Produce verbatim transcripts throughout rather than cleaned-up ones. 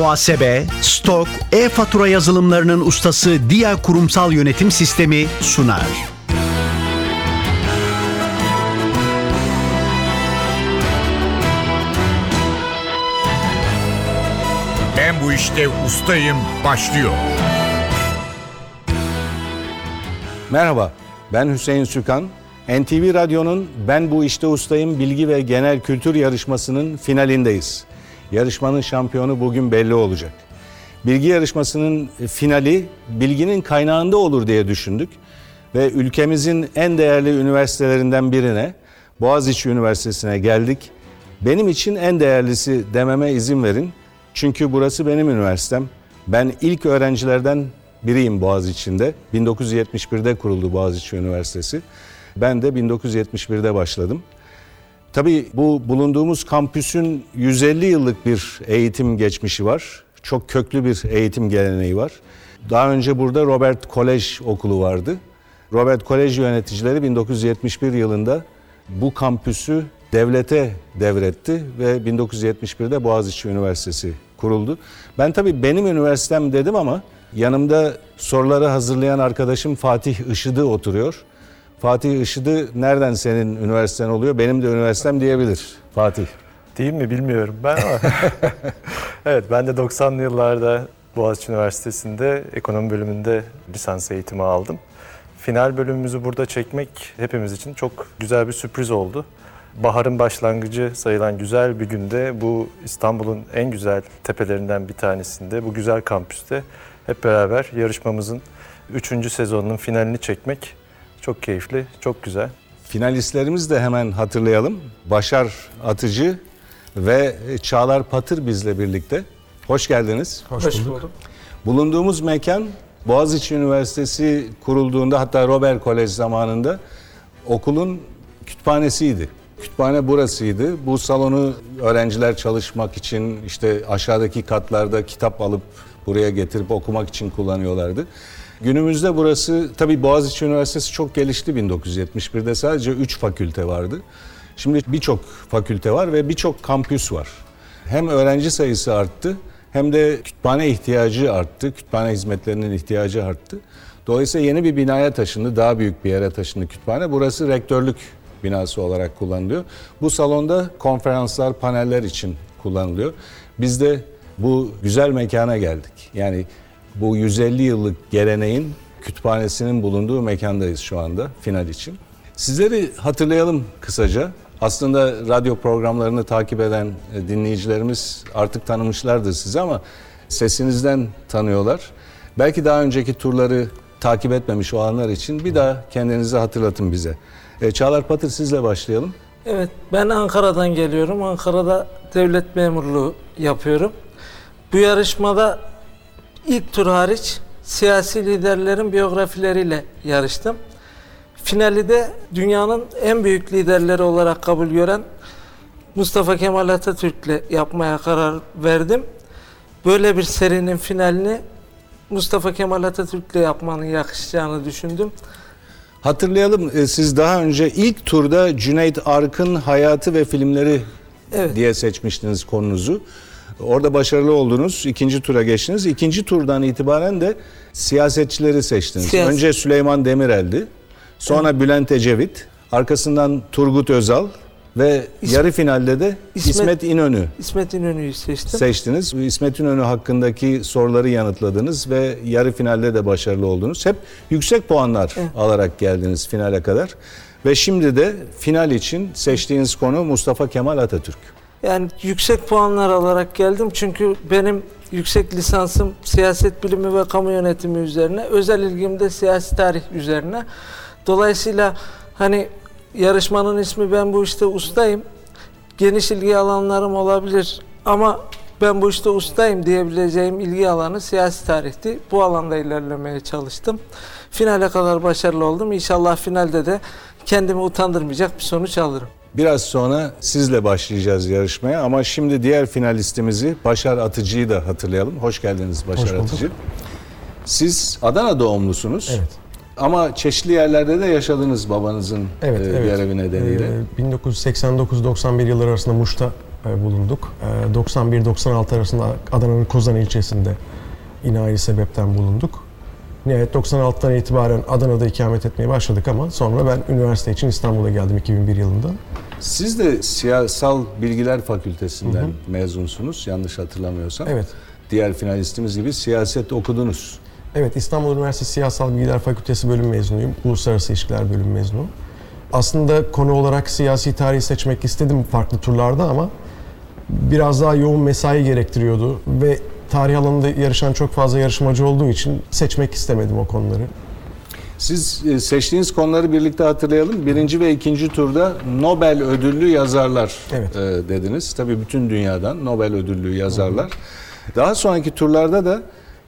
muhasebe, stok, e-fatura yazılımlarının ustası Dia Kurumsal Yönetim Sistemi sunar. Ben bu işte ustayım başlıyor. Merhaba, ben Hüseyin Sükan. N T V Radyo'nun Ben Bu İşte Ustayım bilgi ve genel kültür yarışmasının finalindeyiz. Yarışmanın şampiyonu bugün belli olacak. Bilgi yarışmasının finali bilginin kaynağında olur diye düşündük. Ve ülkemizin en değerli üniversitelerinden birine, Boğaziçi Üniversitesi'ne geldik. Benim için en değerlisi dememe izin verin. Çünkü burası benim üniversitem. Ben ilk öğrencilerden biriyim Boğaziçi'nde. bin dokuz yüz yetmiş birde kuruldu Boğaziçi Üniversitesi. Ben de bin dokuz yüz yetmiş birde başladım. Tabii bu bulunduğumuz kampüsün yüz elli yıllık bir eğitim geçmişi var. Çok köklü bir eğitim geleneği var. Daha önce burada Robert Kolej okulu vardı. Robert Kolej yöneticileri bin dokuz yüz yetmiş bir yılında bu kampüsü devlete devretti ve bin dokuz yüz yetmiş birde Boğaziçi Üniversitesi kuruldu. Ben tabii benim üniversitem dedim ama yanımda soruları hazırlayan arkadaşım Fatih Işıdı oturuyor. Fatih Işıdı nereden senin üniversiten oluyor? Benim de üniversitem diyebilir Fatih. Değil mi bilmiyorum ben ama. Evet, ben de doksanlı yıllarda Boğaziçi Üniversitesi'nde ekonomi bölümünde lisans eğitimi aldım. Final bölümümüzü burada çekmek hepimiz için çok güzel bir sürpriz oldu. Baharın başlangıcı sayılan güzel bir günde bu İstanbul'un en güzel tepelerinden bir tanesinde, bu güzel kampüste hep beraber yarışmamızın üçüncü sezonunun finalini çekmek çok keyifli, çok güzel. Finalistlerimizi de hemen hatırlayalım. Başar Atıcı ve Çağlar Patır bizle birlikte. Hoş geldiniz. Hoş bulduk. Hoş bulduk. Bulunduğumuz mekan Boğaziçi Üniversitesi kurulduğunda, hatta Robert Kolej zamanında okulun kütüphanesiydi. Kütüphane burasıydı. Bu salonu öğrenciler çalışmak için, işte aşağıdaki katlarda kitap alıp buraya getirip okumak için kullanıyorlardı. Günümüzde burası, tabii Boğaziçi Üniversitesi çok gelişti bin dokuz yüz yetmiş birde sadece üç fakülte vardı. Şimdi birçok fakülte var ve birçok kampüs var. Hem öğrenci sayısı arttı hem de kütüphane ihtiyacı arttı, kütüphane hizmetlerinin ihtiyacı arttı. Dolayısıyla yeni bir binaya taşındı, daha büyük bir yere taşındı kütüphane. Burası rektörlük binası olarak kullanılıyor. Bu salonda konferanslar, paneller için kullanılıyor. Biz de bu güzel mekana geldik. Yani bu yüz elli yıllık geleneğin kütüphanesinin bulunduğu mekandayız şu anda final için. Sizleri hatırlayalım kısaca. Aslında radyo programlarını takip eden dinleyicilerimiz artık tanımışlardır sizi ama sesinizden tanıyorlar. Belki daha önceki turları takip etmemiş olanlar için bir daha kendinizi hatırlatın bize. E, Çağlar Patır, sizle başlayalım. Evet, ben Ankara'dan geliyorum. Ankara'da devlet memurluğu yapıyorum. Bu yarışmada İlk tur hariç siyasi liderlerin biyografileriyle yarıştım. Finali de dünyanın en büyük liderleri olarak kabul gören Mustafa Kemal Atatürk'le yapmaya karar verdim. Böyle bir serinin finalini Mustafa Kemal Atatürk'le yapmanın yakışacağını düşündüm. Hatırlayalım, siz daha önce ilk turda Cüneyt Arkın hayatı ve filmleri, evet, diye seçmiştiniz konunuzu. Orada başarılı oldunuz, ikinci tura geçtiniz. İkinci turdan itibaren de siyasetçileri seçtiniz. Siyaset. Önce Süleyman Demirel'di, sonra evet, Bülent Ecevit, arkasından Turgut Özal ve İsmet, yarı finalde de İsmet, İsmet İnönü. İsmet İnönü'yü seçtim. Seçtiniz. İsmet İnönü hakkındaki soruları yanıtladınız ve yarı finalde de başarılı oldunuz. Hep yüksek puanlar, evet, alarak geldiniz finale kadar. Ve şimdi de final için seçtiğiniz konu Mustafa Kemal Atatürk. Yani yüksek puanlar alarak geldim çünkü benim yüksek lisansım siyaset bilimi ve kamu yönetimi üzerine, özel ilgim de siyasi tarih üzerine. Dolayısıyla hani yarışmanın ismi Ben Bu İşte Ustayım, geniş ilgi alanlarım olabilir ama ben bu işte ustayım diyebileceğim ilgi alanı siyasi tarihti. Bu alanda ilerlemeye çalıştım. Finale kadar başarılı oldum. İnşallah finalde de kendimi utandırmayacak bir sonuç alırım. Biraz sonra sizle başlayacağız yarışmaya ama şimdi diğer finalistimizi Başar Atıcı'yı da hatırlayalım. Hoş geldiniz Başar Hoş Atıcı. Siz Adana doğumlusunuz, evet, ama çeşitli yerlerde de yaşadınız babanızın, evet, e, evet, görevi nedeniyle. Ee, bin dokuz yüz seksen dokuz doksan bir yılları arasında Muş'ta bulunduk. doksan bir doksan altı arasında Adana'nın Kozan ilçesinde yine aynı sebepten bulunduk. Nihayet doksan altıdan itibaren Adana'da ikamet etmeye başladık ama sonra ben üniversite için İstanbul'a geldim iki bin bir yılında. Siz de Siyasal Bilgiler Fakültesinden hı hı. mezunsunuz yanlış hatırlamıyorsam. Evet. Diğer finalistimiz gibi siyaset okudunuz. Evet, İstanbul Üniversitesi Siyasal Bilgiler Fakültesi bölüm mezunuyum. Uluslararası İlişkiler bölüm mezunu. Aslında konu olarak siyasi tarihi seçmek istedim farklı turlarda ama biraz daha yoğun mesai gerektiriyordu ve tarih alanında yarışan çok fazla yarışmacı olduğu için seçmek istemedim o konuları. Siz seçtiğiniz konuları birlikte hatırlayalım. Birinci ve ikinci turda Nobel ödüllü yazarlar evet. dediniz. Tabii bütün dünyadan Nobel ödüllü yazarlar. Daha sonraki turlarda da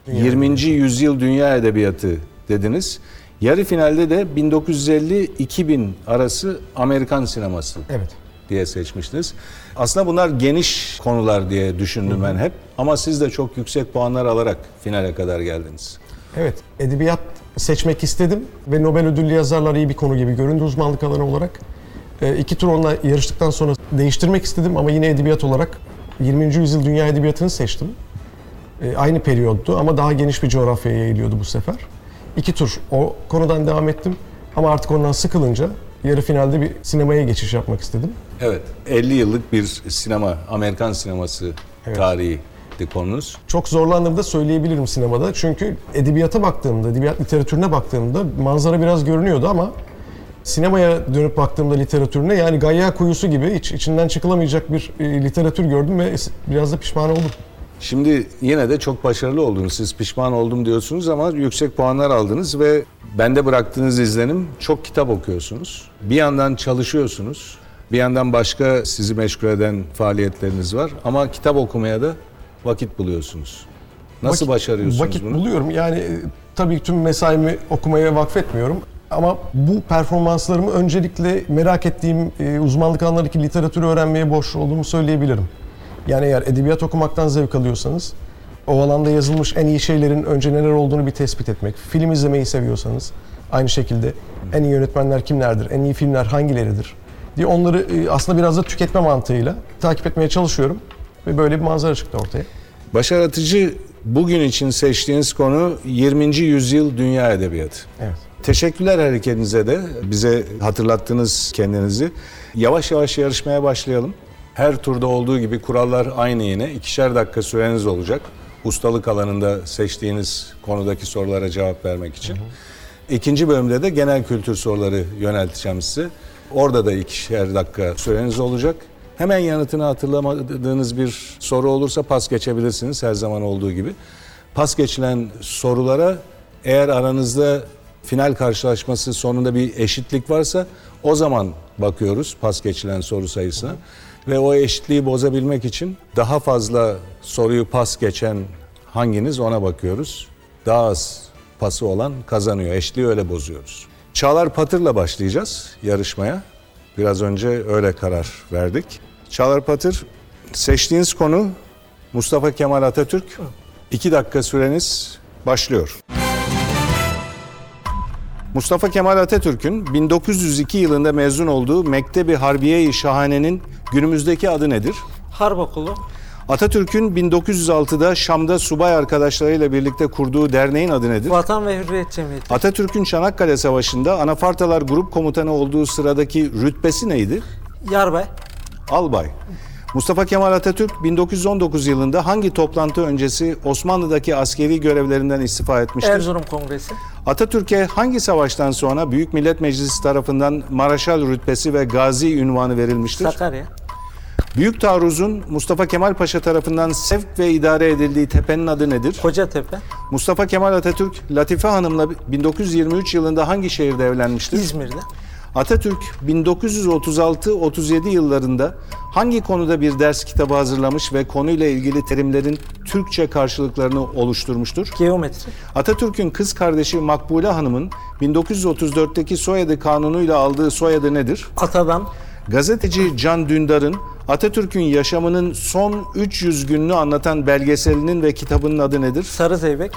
Dünya yirminci Edebiyatı. Yüzyıl Dünya Edebiyatı dediniz. Yarı finalde de bin dokuz yüz elli iki bin arası Amerikan sineması evet. diye seçmiştiniz. Aslında bunlar geniş konular diye düşündüm Hı. ben hep. Ama siz de çok yüksek puanlar alarak finale kadar geldiniz. Evet, edebiyat seçmek istedim ve Nobel ödüllü yazarlar iyi bir konu gibi göründü uzmanlık alanı olarak. E, iki tur onunla yarıştıktan sonra değiştirmek istedim ama yine edebiyat olarak yirminci Yüzyıl Dünya Edebiyatı'nı seçtim. E, aynı periyoddu ama daha geniş bir coğrafyaya yayılıyordu bu sefer. İki tur o konudan devam ettim ama artık ondan sıkılınca yarı finalde bir sinemaya geçiş yapmak istedim. Evet, elli yıllık bir sinema, Amerikan sineması evet. tarihi. Konunuz. Çok zorlandığımı da söyleyebilirim sinemada. Çünkü edebiyata baktığımda, edebiyat literatürüne baktığımda manzara biraz görünüyordu ama sinemaya dönüp baktığımda literatürüne yani Gayya Kuyusu gibi hiç içinden çıkılamayacak bir literatür gördüm ve biraz da pişman oldum. Şimdi yine de çok başarılı oldunuz. Siz pişman oldum diyorsunuz ama yüksek puanlar aldınız ve bende bıraktığınız izlenim çok kitap okuyorsunuz. Bir yandan çalışıyorsunuz, bir yandan başka sizi meşgul eden faaliyetleriniz var ama kitap okumaya da vakit buluyorsunuz. Nasıl vakit, başarıyorsunuz vakit bunu? Vakit buluyorum. Yani tabii tüm mesaimi okumaya vakfetmiyorum. Ama bu performanslarımı öncelikle merak ettiğim e, uzmanlık alanlarındaki literatürü öğrenmeye borçlu olduğumu söyleyebilirim. Yani eğer edebiyat okumaktan zevk alıyorsanız, o alanda yazılmış en iyi şeylerin önce neler olduğunu bir tespit etmek, film izlemeyi seviyorsanız, aynı şekilde en iyi yönetmenler kimlerdir, en iyi filmler hangileridir diye onları e, aslında biraz da tüketme mantığıyla takip etmeye çalışıyorum. Ve böyle bir manzara çıktı ortaya. Başar Atıcı, bugün için seçtiğiniz konu yirminci Yüzyıl Dünya Edebiyatı. Evet. Teşekkürler her ikinize de. Bize hatırlattınız kendinizi. Yavaş yavaş yarışmaya başlayalım. Her turda olduğu gibi kurallar aynı yine. İkişer dakika süreniz olacak. Ustalık alanında seçtiğiniz konudaki sorulara cevap vermek için. Hı hı. İkinci bölümde de genel kültür soruları yönelteceğim size. Orada da ikişer dakika süreniz olacak. Hemen yanıtını hatırlamadığınız bir soru olursa pas geçebilirsiniz her zaman olduğu gibi. Pas geçilen sorulara eğer aranızda final karşılaşması sonunda bir eşitlik varsa o zaman bakıyoruz pas geçilen soru sayısına. Hı. Ve o eşitliği bozabilmek için daha fazla soruyu pas geçen hanginiz ona bakıyoruz. Daha az pası olan kazanıyor. Eşitliği öyle bozuyoruz. Çağlar Patır'la başlayacağız yarışmaya. Biraz önce öyle karar verdik. Çağlar Patır, seçtiğiniz konu Mustafa Kemal Atatürk. İki dakika süreniz başlıyor. Mustafa Kemal Atatürk'ün bin dokuz yüz iki yılında mezun olduğu Mektebi Harbiye-i Şahane'nin günümüzdeki adı nedir? Harp Okulu. Atatürk'ün bin dokuz yüz altıda Şam'da subay arkadaşlarıyla birlikte kurduğu derneğin adı nedir? Vatan ve Hürriyet Cemiyeti. Atatürk'ün Çanakkale Savaşı'nda Anafartalar Grup Komutanı olduğu sıradaki rütbesi neydi? Yarbay. Albay. Mustafa Kemal Atatürk bin dokuz yüz on dokuz yılında hangi toplantı öncesi Osmanlı'daki askeri görevlerinden istifa etmiştir? Erzurum Kongresi. Atatürk'e hangi savaştan sonra Büyük Millet Meclisi tarafından Maraşal rütbesi ve Gazi unvanı verilmiştir? Sakarya. Büyük Taarruz'un Mustafa Kemal Paşa tarafından sevk ve idare edildiği tepenin adı nedir? Kocatepe. Mustafa Kemal Atatürk, Latife Hanım'la bin dokuz yüz yirmi üç yılında hangi şehirde evlenmiştir? İzmir'de. Atatürk, bin dokuz yüz otuz altı otuz yedi yıllarında hangi konuda bir ders kitabı hazırlamış ve konuyla ilgili terimlerin Türkçe karşılıklarını oluşturmuştur? Geometri. Atatürk'ün kız kardeşi Makbule Hanım'ın bin dokuz yüz otuz dörtteki soyadı kanunuyla aldığı soyadı nedir? Atadan. Gazeteci Can Dündar'ın Atatürk'ün yaşamının son üç yüz gününü anlatan belgeselinin ve kitabının adı nedir? Sarı Zeybek.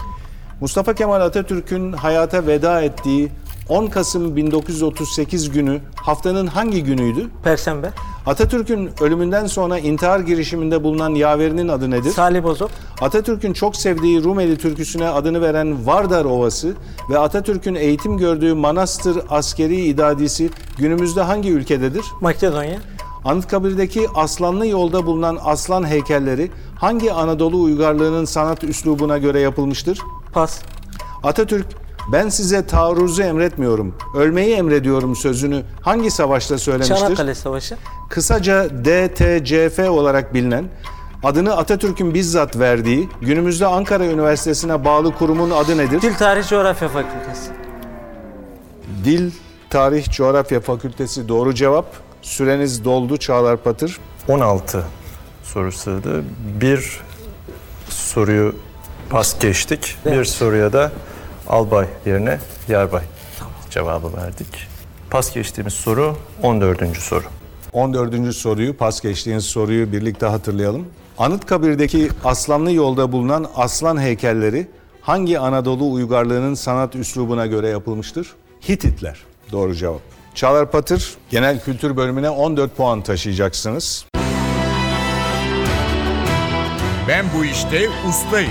Mustafa Kemal Atatürk'ün hayata veda ettiği on Kasım bin dokuz yüz otuz sekiz günü haftanın hangi günüydü? Perşembe. Atatürk'ün ölümünden sonra intihar girişiminde bulunan yaverinin adı nedir? Salih Bozok. Atatürk'ün çok sevdiği Rumeli türküsüne adını veren Vardar Ovası ve Atatürk'ün eğitim gördüğü Manastır Askeri İdadesi günümüzde hangi ülkededir? Makedonya. Anıtkabir'deki Aslanlı Yolda bulunan aslan heykelleri hangi Anadolu uygarlığının sanat üslubuna göre yapılmıştır? Pas. Atatürk, "Ben size taarruzu emretmiyorum, ölmeyi emrediyorum" sözünü hangi savaşta söylemiştir? Çanakkale Savaşı. Kısaca D T C F olarak bilinen, adını Atatürk'ün bizzat verdiği, günümüzde Ankara Üniversitesi'ne bağlı kurumun adı nedir? Dil Tarih Coğrafya Fakültesi. Dil Tarih Coğrafya Fakültesi doğru cevap. Süreniz doldu Çağlar Patır. on altı soru sığdı. Bir soruyu pas geçtik. Evet. Bir soruya da albay yerine yarbay tamam cevabı verdik. Pas geçtiğimiz soru on dördüncü soru. on dördüncü soruyu, pas geçtiğiniz soruyu birlikte hatırlayalım. Anıtkabir'deki Aslanlı Yolda bulunan aslan heykelleri hangi Anadolu uygarlığının sanat üslubuna göre yapılmıştır? Hititler. Doğru cevap. Çağlar Patır, genel kültür bölümüne on dört puan taşıyacaksınız. Ben bu işte ustayım.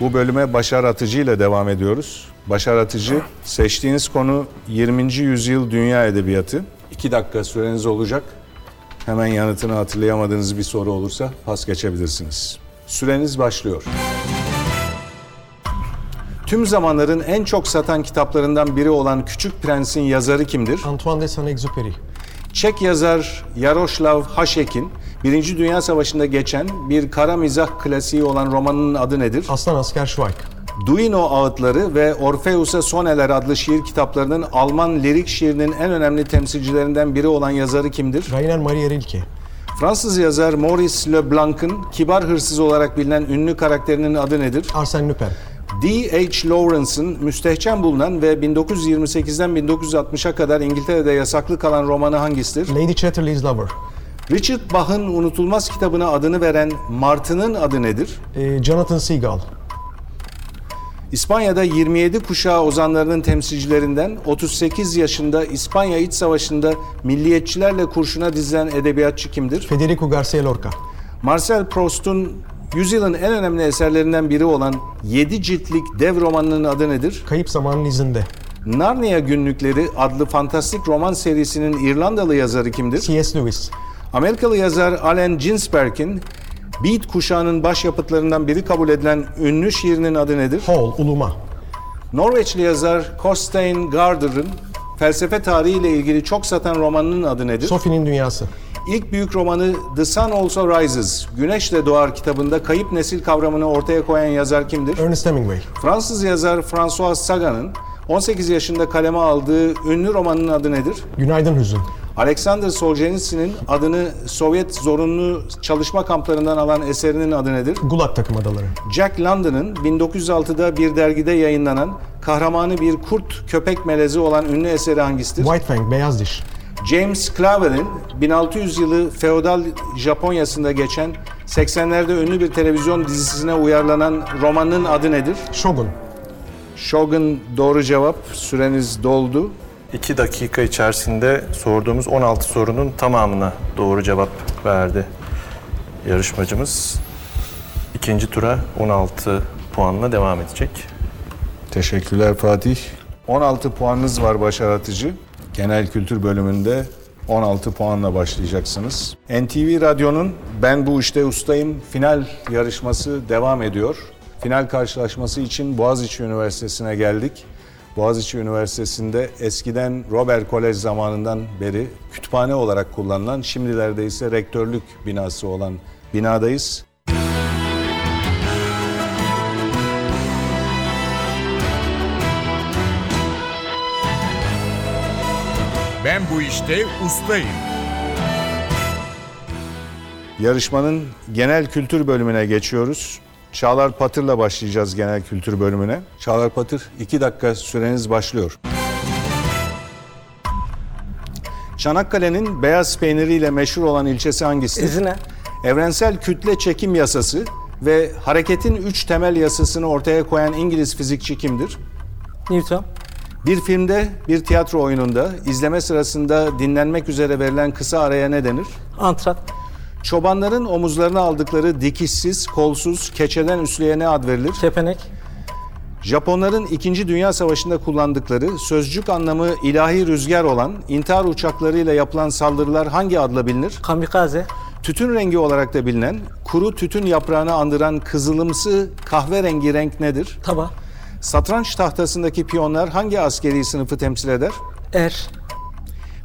Bu bölüme Başar Atıcı ile devam ediyoruz. Başar Atıcı, seçtiğiniz konu yirminci yüzyıl dünya edebiyatı. iki dakika süreniz olacak. Hemen yanıtını hatırlayamadığınız bir soru olursa pas geçebilirsiniz. Süreniz başlıyor. Tüm zamanların en çok satan kitaplarından biri olan Küçük Prens'in yazarı kimdir? Antoine de Saint-Exupéry. Çek yazar Yaroslav Haşek'in Birinci Dünya Savaşı'nda geçen bir kara mizah klasiği olan romanının adı nedir? Aslan Asker Schweik. Duino Ağıtları ve Orfeus'a Soneler adlı şiir kitaplarının Alman lirik şiirinin en önemli temsilcilerinden biri olan yazarı kimdir? Rainer Maria Rilke. Fransız yazar Maurice Leblanc'ın kibar hırsız olarak bilinen ünlü karakterinin adı nedir? Arsène Lupin. D H Lawrence'ın müstehcen bulunan ve bin dokuz yüz yirmi sekizden bin dokuz yüz altmışa kadar İngiltere'de yasaklı kalan romanı hangisidir? Lady Chatterley's Lover. Richard Bach'ın unutulmaz kitabına adını veren martının adı nedir? E, Jonathan Seagull. İspanya'da yirmi yedi kuşağı ozanlarının temsilcilerinden otuz sekiz yaşında İspanya İç Savaşı'nda milliyetçilerle kurşuna dizilen edebiyatçı kimdir? Federico Garcia Lorca. Marcel Proust'un yüzyılın en önemli eserlerinden biri olan yedi ciltlik dev romanının adı nedir? Kayıp Zamanın İzinde. Narnia Günlükleri adlı fantastik roman serisinin İrlandalı yazarı kimdir? C S Lewis. Amerikalı yazar Allen Ginsberg'in Beat kuşağının başyapıtlarından biri kabul edilen ünlü şiirinin adı nedir? Hall, Uluma. Norveçli yazar Kostein Gaarder'ın felsefe tarihiyle ilgili çok satan romanının adı nedir? Sophie'nin Dünyası. İlk büyük romanı The Sun Also Rises, Güneş de Doğar kitabında kayıp nesil kavramını ortaya koyan yazar kimdir? Ernest Hemingway. Fransız yazar François Sagan'ın on sekiz yaşında kaleme aldığı ünlü romanının adı nedir? Günaydın Hüzün. Alexander Solzhenitsyn'in adını Sovyet zorunlu çalışma kamplarından alan eserinin adı nedir? Gulag Takım Adaları. Jack London'ın bin dokuz yüz altıda bir dergide yayınlanan kahramanı bir kurt köpek melezi olan ünlü eseri hangisidir? White Fang, Beyaz Diş. James Clever'in bin altı yüz yılı feodal Japonya'sında geçen seksenlerde ünlü bir televizyon dizisine uyarlanan romanın adı nedir? Shogun. Shogun doğru cevap. Süreniz doldu. iki dakika içerisinde sorduğumuz on altı sorunun tamamına doğru cevap verdi yarışmacımız. İkinci tura on altı puanla devam edecek. Teşekkürler Fatih. on altı puanınız var Başar Atıcı. Genel kültür bölümünde on altı puanla başlayacaksınız. N T V Radyo'nun Ben Bu İşte Ustayım final yarışması devam ediyor. Final karşılaşması için Boğaziçi Üniversitesi'ne geldik. Boğaziçi Üniversitesi'nde eskiden Robert Kolej zamanından beri kütüphane olarak kullanılan, şimdilerde ise rektörlük binası olan binadayız. Ben bu işte ustayım. Yarışmanın genel kültür bölümüne geçiyoruz. Çağlar Patır'la başlayacağız genel kültür bölümüne. Çağlar Patır, iki dakika süreniz başlıyor. Çanakkale'nin beyaz peyniriyle meşhur olan ilçesi hangisidir? İzine. Evrensel kütle çekim yasası ve hareketin üç temel yasasını ortaya koyan İngiliz fizikçi kimdir? Newton. Bir filmde, bir tiyatro oyununda izleme sırasında dinlenmek üzere verilen kısa araya ne denir? Antrat. Çobanların omuzlarına aldıkları dikişsiz, kolsuz, keçeden üslüye ne ad verilir? Kepenek. Japonların İkinci Dünya Savaşı'nda kullandıkları, sözcük anlamı ilahi rüzgar olan, intihar uçaklarıyla yapılan saldırılar hangi adla bilinir? Kamikaze. Tütün rengi olarak da bilinen, kuru tütün yaprağını andıran kızılımsı kahverengi renk nedir? Taba. Satranç tahtasındaki piyonlar hangi askeri sınıfı temsil eder? Er.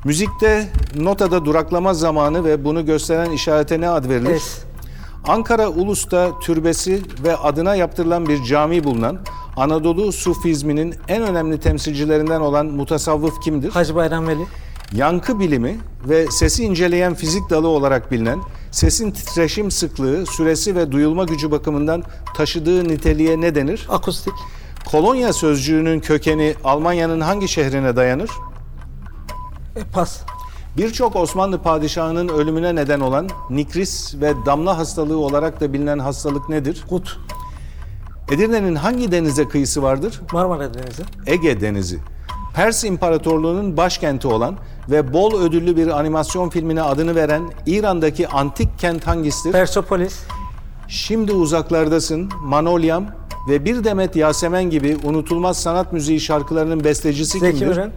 Müzikte notada duraklama zamanı ve bunu gösteren işarete ne ad verilir? Es. Ankara Ulus'ta türbesi ve adına yaptırılan bir cami bulunan, Anadolu Sufizminin en önemli temsilcilerinden olan mutasavvıf kimdir? Hacı Bayram Veli. Yankı bilimi ve sesi inceleyen fizik dalı olarak bilinen, sesin titreşim sıklığı, süresi ve duyulma gücü bakımından taşıdığı niteliğe ne denir? Akustik. Kolonya sözcüğünün kökeni Almanya'nın hangi şehrine dayanır? E, pas. Birçok Osmanlı padişahının ölümüne neden olan nikris ve damla hastalığı olarak da bilinen hastalık nedir? Gut. Edirne'nin hangi denize kıyısı vardır? Marmara Denizi. Ege Denizi. Pers İmparatorluğu'nun başkenti olan ve bol ödüllü bir animasyon filmine adını veren İran'daki antik kent hangisidir? Persepolis. Şimdi uzaklardasın, Manolyam ve Bir Demet Yasemen gibi unutulmaz sanat müziği şarkılarının bestecisi Zeki kimdir? Zeki Müren.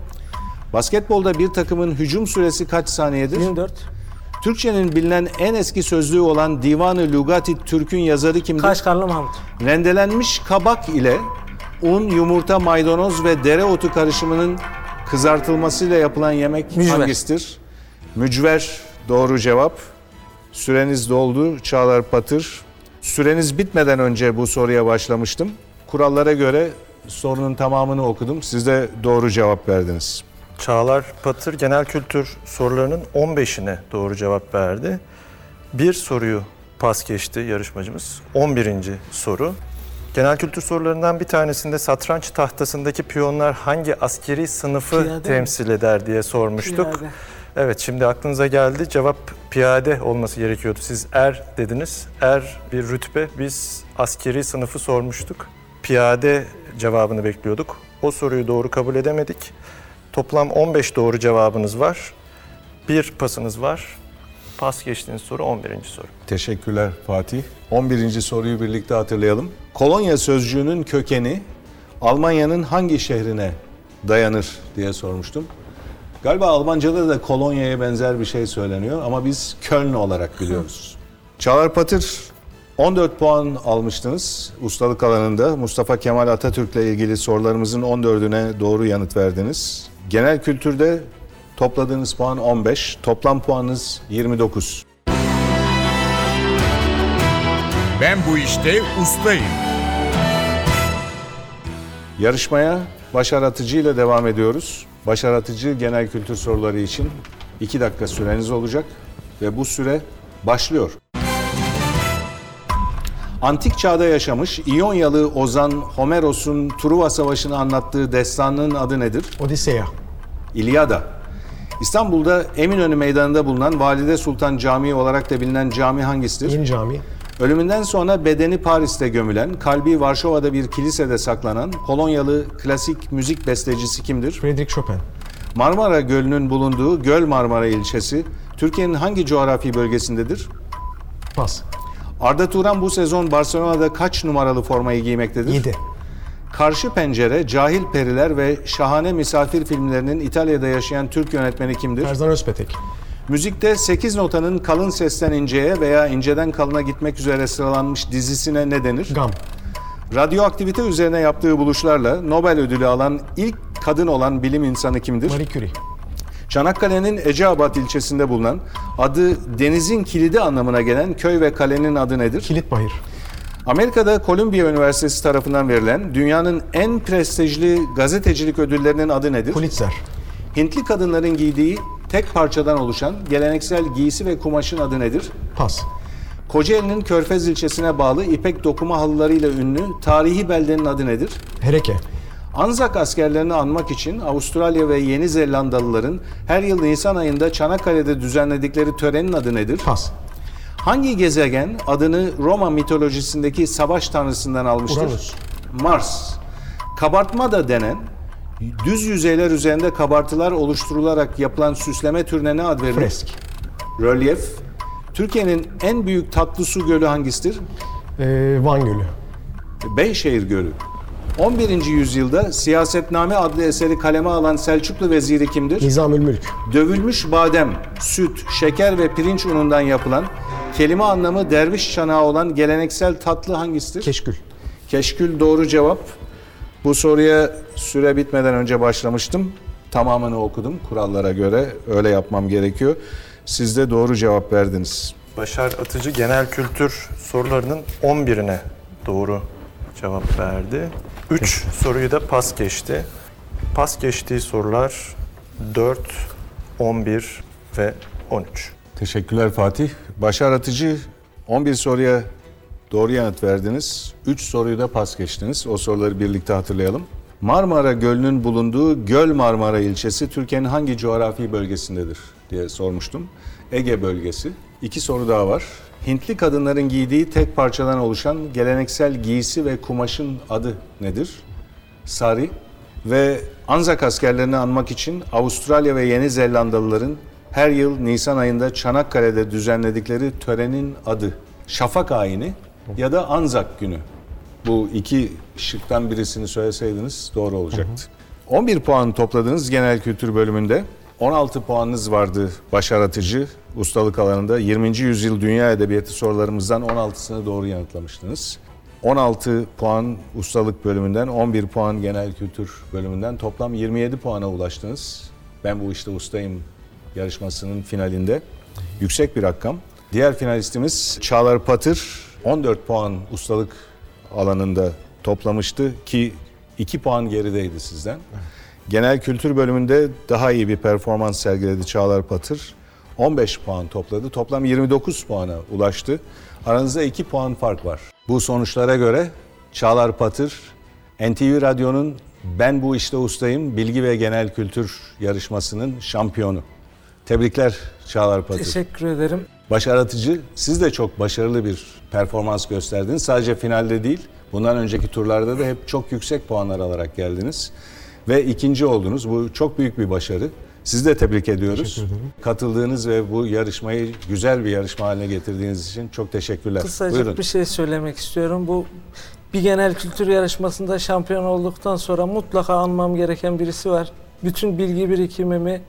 Basketbolda bir takımın hücum süresi kaç saniyedir? yirmi dört. Türkçenin bilinen en eski sözlüğü olan Divan-ı Lugati Türk'ün yazarı kimdir? Kaşgarlı Mahmut. Rendelenmiş kabak ile un, yumurta, maydanoz ve dereotu karışımının kızartılmasıyla yapılan yemek mücver hangisidir? Mücver. Doğru cevap. Süreniz doldu Çağlar Patır. Süreniz bitmeden önce bu soruya başlamıştım. Kurallara göre sorunun tamamını okudum. Siz de doğru cevap verdiniz. Çağlar Patır genel kültür sorularının on beşine doğru cevap verdi. Bir soruyu pas geçti yarışmacımız. on birinci soru. Genel kültür sorularından bir tanesinde satranç tahtasındaki piyonlar hangi askeri sınıfı piyade temsil mi eder diye sormuştuk. Piyade. Evet, şimdi aklınıza geldi. Cevap piyade olması gerekiyordu. Siz er dediniz. Er bir rütbe. Biz askeri sınıfı sormuştuk. Piyade cevabını bekliyorduk. O soruyu doğru kabul edemedik. Toplam on beş doğru cevabınız var. Bir pasınız var. Pas geçtiğiniz soru on birinci soru. Teşekkürler Fatih. on birinci soruyu birlikte hatırlayalım. Kolonya sözcüğünün kökeni Almanya'nın hangi şehrine dayanır diye sormuştum. Galiba Almanca'da da Kolonya'ya benzer bir şey söyleniyor ama biz Köln olarak biliyoruz. Çağlar Patır, on dört puan almıştınız ustalık alanında. Mustafa Kemal Atatürk'le ilgili sorularımızın on dördüne doğru yanıt verdiniz. Genel kültürde topladığınız puan on beş, toplam puanınız yirmi dokuz. Ben bu işte ustayım. Yarışmaya Başar Atıcı ile devam ediyoruz. Başar Atıcı genel kültür soruları için iki dakika süreniz olacak ve bu süre başlıyor. Antik çağda yaşamış İyonyalı ozan Homeros'un Truva Savaşı'nı anlattığı destanının adı nedir? Odiseya. İlyada. İstanbul'da Eminönü Meydanı'nda bulunan Valide Sultan Camii olarak da bilinen cami hangisidir? İn Camii. Ölümünden sonra bedeni Paris'te gömülen, kalbi Varşova'da bir kilisede saklanan Polonyalı klasik müzik bestecisi kimdir? Frédéric Chopin. Marmara Gölü'nün bulunduğu Göl Marmara ilçesi Türkiye'nin hangi coğrafi bölgesindedir? Pas. Arda Turan bu sezon Barcelona'da kaç numaralı formayı giymektedir? yedi. Karşı Pencere, Cahil Periler ve Şahane Misafir filmlerinin İtalya'da yaşayan Türk yönetmeni kimdir? Ferzan Özpetek. Müzikte sekiz notanın kalın sesten inceye veya inceden kalına gitmek üzere sıralanmış dizisine ne denir? Gam. Radyoaktivite üzerine yaptığı buluşlarla Nobel ödülü alan ilk kadın olan bilim insanı kimdir? Marie Curie. Çanakkale'nin Eceabat ilçesinde bulunan, adı denizin kilidi anlamına gelen köy ve kalenin adı nedir? Kilitbayır. Amerika'da Columbia Üniversitesi tarafından verilen dünyanın en prestijli gazetecilik ödüllerinin adı nedir? Pulitzer. Hintli kadınların giydiği tek parçadan oluşan geleneksel giysi ve kumaşın adı nedir? Pas. Kocaeli'nin Körfez ilçesine bağlı ipek dokuma halılarıyla ünlü tarihi beldenin adı nedir? Hereke. Anzak askerlerini anmak için Avustralya ve Yeni Zelandalıların her yıl Nisan ayında Çanakkale'de düzenledikleri törenin adı nedir? Pas. Hangi gezegen adını Roma mitolojisindeki savaş tanrısından almıştır? Uranüs. Mars. Kabartma da denen düz yüzeyler üzerinde kabartılar oluşturularak yapılan süsleme türüne ne ad verilir? Fresk. Rölyef. Türkiye'nin en büyük tatlı su gölü hangisidir? Ee, Van Gölü. Beyşehir Gölü. on birinci yüzyılda Siyasetname adlı eseri kaleme alan Selçuklu veziri kimdir? Nizamülmülk. Dövülmüş badem, süt, şeker ve pirinç unundan yapılan, kelime anlamı derviş çanağı olan geleneksel tatlı hangisidir? Keşkül. Keşkül doğru cevap. Bu soruya süre bitmeden önce başlamıştım. Tamamını okudum. Kurallara göre öyle yapmam gerekiyor. Siz de doğru cevap verdiniz. Başar Atıcı genel kültür sorularının on birine doğru cevap verdi. üç soruyu da pas geçti. Pas geçtiği sorular dört, on bir ve on üç. Teşekkürler Fatih. Başar Atıcı on bir soruya doğru yanıt verdiniz. üç soruyu da pas geçtiniz. O soruları birlikte hatırlayalım. Marmara Gölü'nün bulunduğu Göl Marmara ilçesi Türkiye'nin hangi coğrafi bölgesindedir diye sormuştum. Ege bölgesi. iki soru daha var. Hintli kadınların giydiği tek parçadan oluşan geleneksel giysi ve kumaşın adı nedir? Sari. Ve Anzak askerlerini anmak için Avustralya ve Yeni Zelandalıların her yıl Nisan ayında Çanakkale'de düzenledikleri törenin adı Şafak Ayini ya da Anzak Günü. Bu iki şıktan birisini söyleseydiniz doğru olacaktı. Hı hı. on bir puan topladınız genel kültür bölümünde. on altı puanınız vardı Başar Atıcı ustalık alanında. yirminci yüzyıl dünya edebiyatı sorularımızdan on altısını doğru yanıtlamıştınız. on altı puan ustalık bölümünden, on bir puan genel kültür bölümünden toplam yirmi yedi puana ulaştınız. Ben bu işte ustayım yarışmasının finalinde. Yüksek bir rakam. Diğer finalistimiz Çağlar Patır on dört puan ustalık alanında toplamıştı ki iki puan gerideydi sizden. Genel kültür bölümünde daha iyi bir performans sergiledi Çağlar Patır. on beş puan topladı. Toplam yirmi dokuz puana ulaştı. Aranızda iki puan fark var. Bu sonuçlara göre Çağlar Patır, N T V Radyo'nun Ben Bu İşte Ustayım Bilgi ve Genel Kültür yarışmasının şampiyonu. Tebrikler Çağlar Patır. Teşekkür ederim. Başar Atıcı, siz de çok başarılı bir performans gösterdiniz. Sadece finalde değil, bundan önceki turlarda da hep çok yüksek puanlar alarak geldiniz. Ve ikinci oldunuz. Bu çok büyük bir başarı. Sizi de tebrik ediyoruz. Katıldığınız ve bu yarışmayı güzel bir yarışma haline getirdiğiniz için çok teşekkürler. Kısacık Buyurun. Bir şey söylemek istiyorum. Bu bir genel kültür yarışmasında şampiyon olduktan sonra mutlaka anmam gereken birisi var. Bütün bilgi birikimimi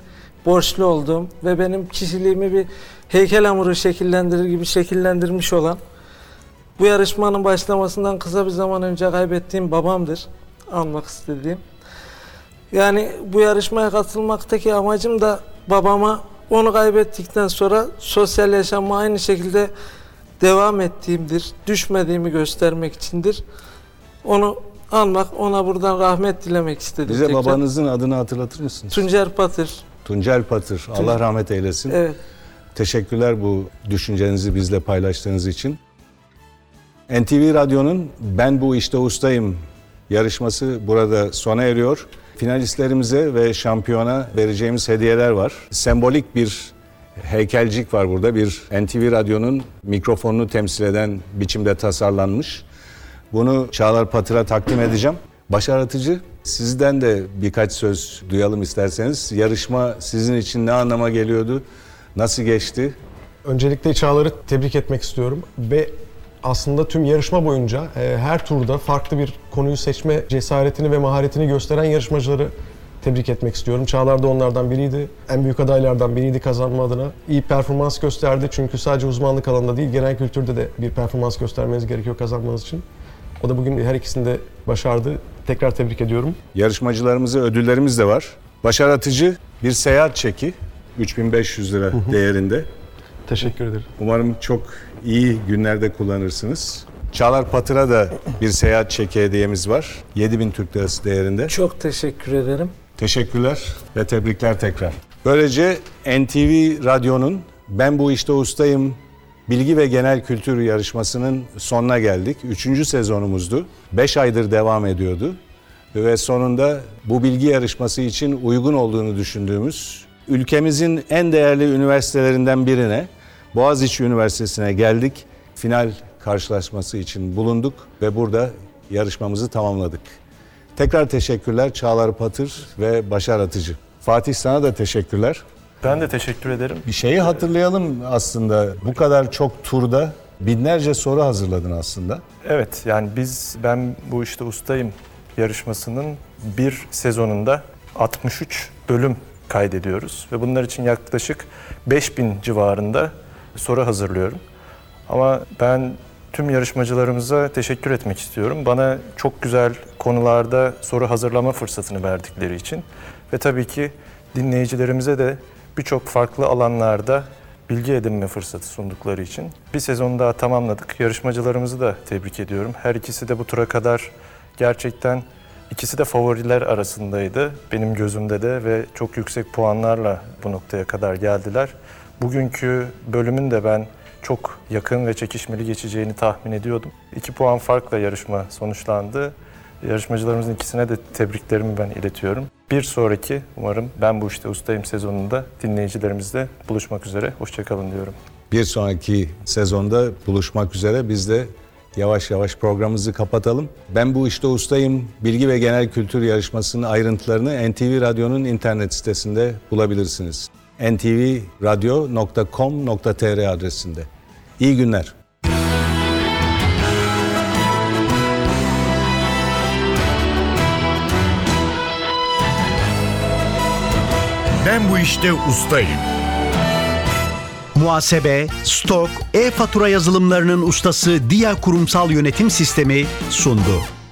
borçlu olduğum ve benim kişiliğimi bir heykel hamuru şekillendirir gibi şekillendirmiş olan, bu yarışmanın başlamasından kısa bir zaman önce kaybettiğim babamdır. Anmak istediğim. Yani bu yarışmaya katılmaktaki amacım da babama onu kaybettikten sonra sosyal yaşama aynı şekilde devam ettiğimdir. Düşmediğimi göstermek içindir. Onu anmak, ona buradan rahmet dilemek istedim. Bize tekrar babanızın adını hatırlatır mısınız? Tuncer Patır. Tuncer Patır. Allah rahmet eylesin. Evet. Teşekkürler bu düşüncenizi bizle paylaştığınız için. N T V Radyo'nun Ben Bu İşte Ustayım yarışması burada sona eriyor. Finalistlerimize ve şampiyona vereceğimiz hediyeler var. Sembolik bir heykelcik var burada. Bir N T V Radyo'nun mikrofonunu temsil eden biçimde tasarlanmış. Bunu Çağlar Patır'a takdim edeceğim. Başar Atıcı, sizden de birkaç söz duyalım isterseniz. Yarışma sizin için ne anlama geliyordu? Nasıl geçti? Öncelikle Çağlar'ı tebrik etmek istiyorum ve aslında tüm yarışma boyunca e, her turda farklı bir konuyu seçme cesaretini ve maharetini gösteren yarışmacıları tebrik etmek istiyorum. Çağlar da onlardan biriydi. En büyük adaylardan biriydi kazanma adına. İyi performans gösterdi çünkü sadece uzmanlık alanında değil, genel kültürde de bir performans göstermeniz gerekiyor kazanmanız için. O da bugün her ikisini de başardı. Tekrar tebrik ediyorum. Yarışmacılarımıza ödüllerimiz de var. Başar Atıcı bir seyahat çeki üç bin beş yüz lira değerinde. Teşekkür ederim. Umarım çok iyi günlerde kullanırsınız. Çağlar Patır'a da bir seyahat çeki hediyemiz var. yedi bin Türk Lirası değerinde. Çok teşekkür ederim. Teşekkürler ve tebrikler tekrar. Böylece N T V Radyo'nun Ben Bu İşte Ustayım Bilgi ve Genel Kültür yarışmasının sonuna geldik. Üçüncü sezonumuzdu. Beş aydır devam ediyordu. Ve sonunda bu bilgi yarışması için uygun olduğunu düşündüğümüz ülkemizin en değerli üniversitelerinden birine, Boğaziçi Üniversitesi'ne geldik. Final karşılaşması için bulunduk ve burada yarışmamızı tamamladık. Tekrar teşekkürler Çağlar Patır ve Başar Atıcı. Fatih, sana da teşekkürler. Ben de teşekkür ederim. Bir şeyi hatırlayalım aslında. Bu kadar çok turda binlerce soru hazırladın aslında. Evet, yani biz, ben bu işte ustayım yarışmasının bir sezonunda altmış üç bölüm kaydediyoruz. Ve bunlar için yaklaşık beş bin civarında soru hazırlıyorum. Ama ben tüm yarışmacılarımıza teşekkür etmek istiyorum. Bana çok güzel konularda soru hazırlama fırsatını verdikleri için. Ve tabii ki dinleyicilerimize de birçok farklı alanlarda bilgi edinme fırsatı sundukları için. Bir sezonu daha tamamladık. Yarışmacılarımızı da tebrik ediyorum. Her ikisi de bu tura kadar gerçekten ikisi de favoriler arasındaydı. Benim gözümde de ve çok yüksek puanlarla bu noktaya kadar geldiler. Bugünkü bölümün de ben çok yakın ve çekişmeli geçeceğini tahmin ediyordum. İki puan farkla yarışma sonuçlandı. Yarışmacılarımızın ikisine de tebriklerimi ben iletiyorum. Bir sonraki, umarım Ben Bu İşte Ustayım sezonunda dinleyicilerimizle buluşmak üzere. Hoşçakalın diyorum. Bir sonraki sezonda buluşmak üzere. Biz de yavaş yavaş programımızı kapatalım. Ben Bu İşte Ustayım bilgi ve genel kültür yarışmasının ayrıntılarını N T V Radyo'nun internet sitesinde bulabilirsiniz. en ti vi radyo nokta com nokta te er adresinde. İyi günler. Ben bu işte ustayım. Muhasebe, stok, e-fatura yazılımlarının ustası Dia Kurumsal Yönetim Sistemi sundu.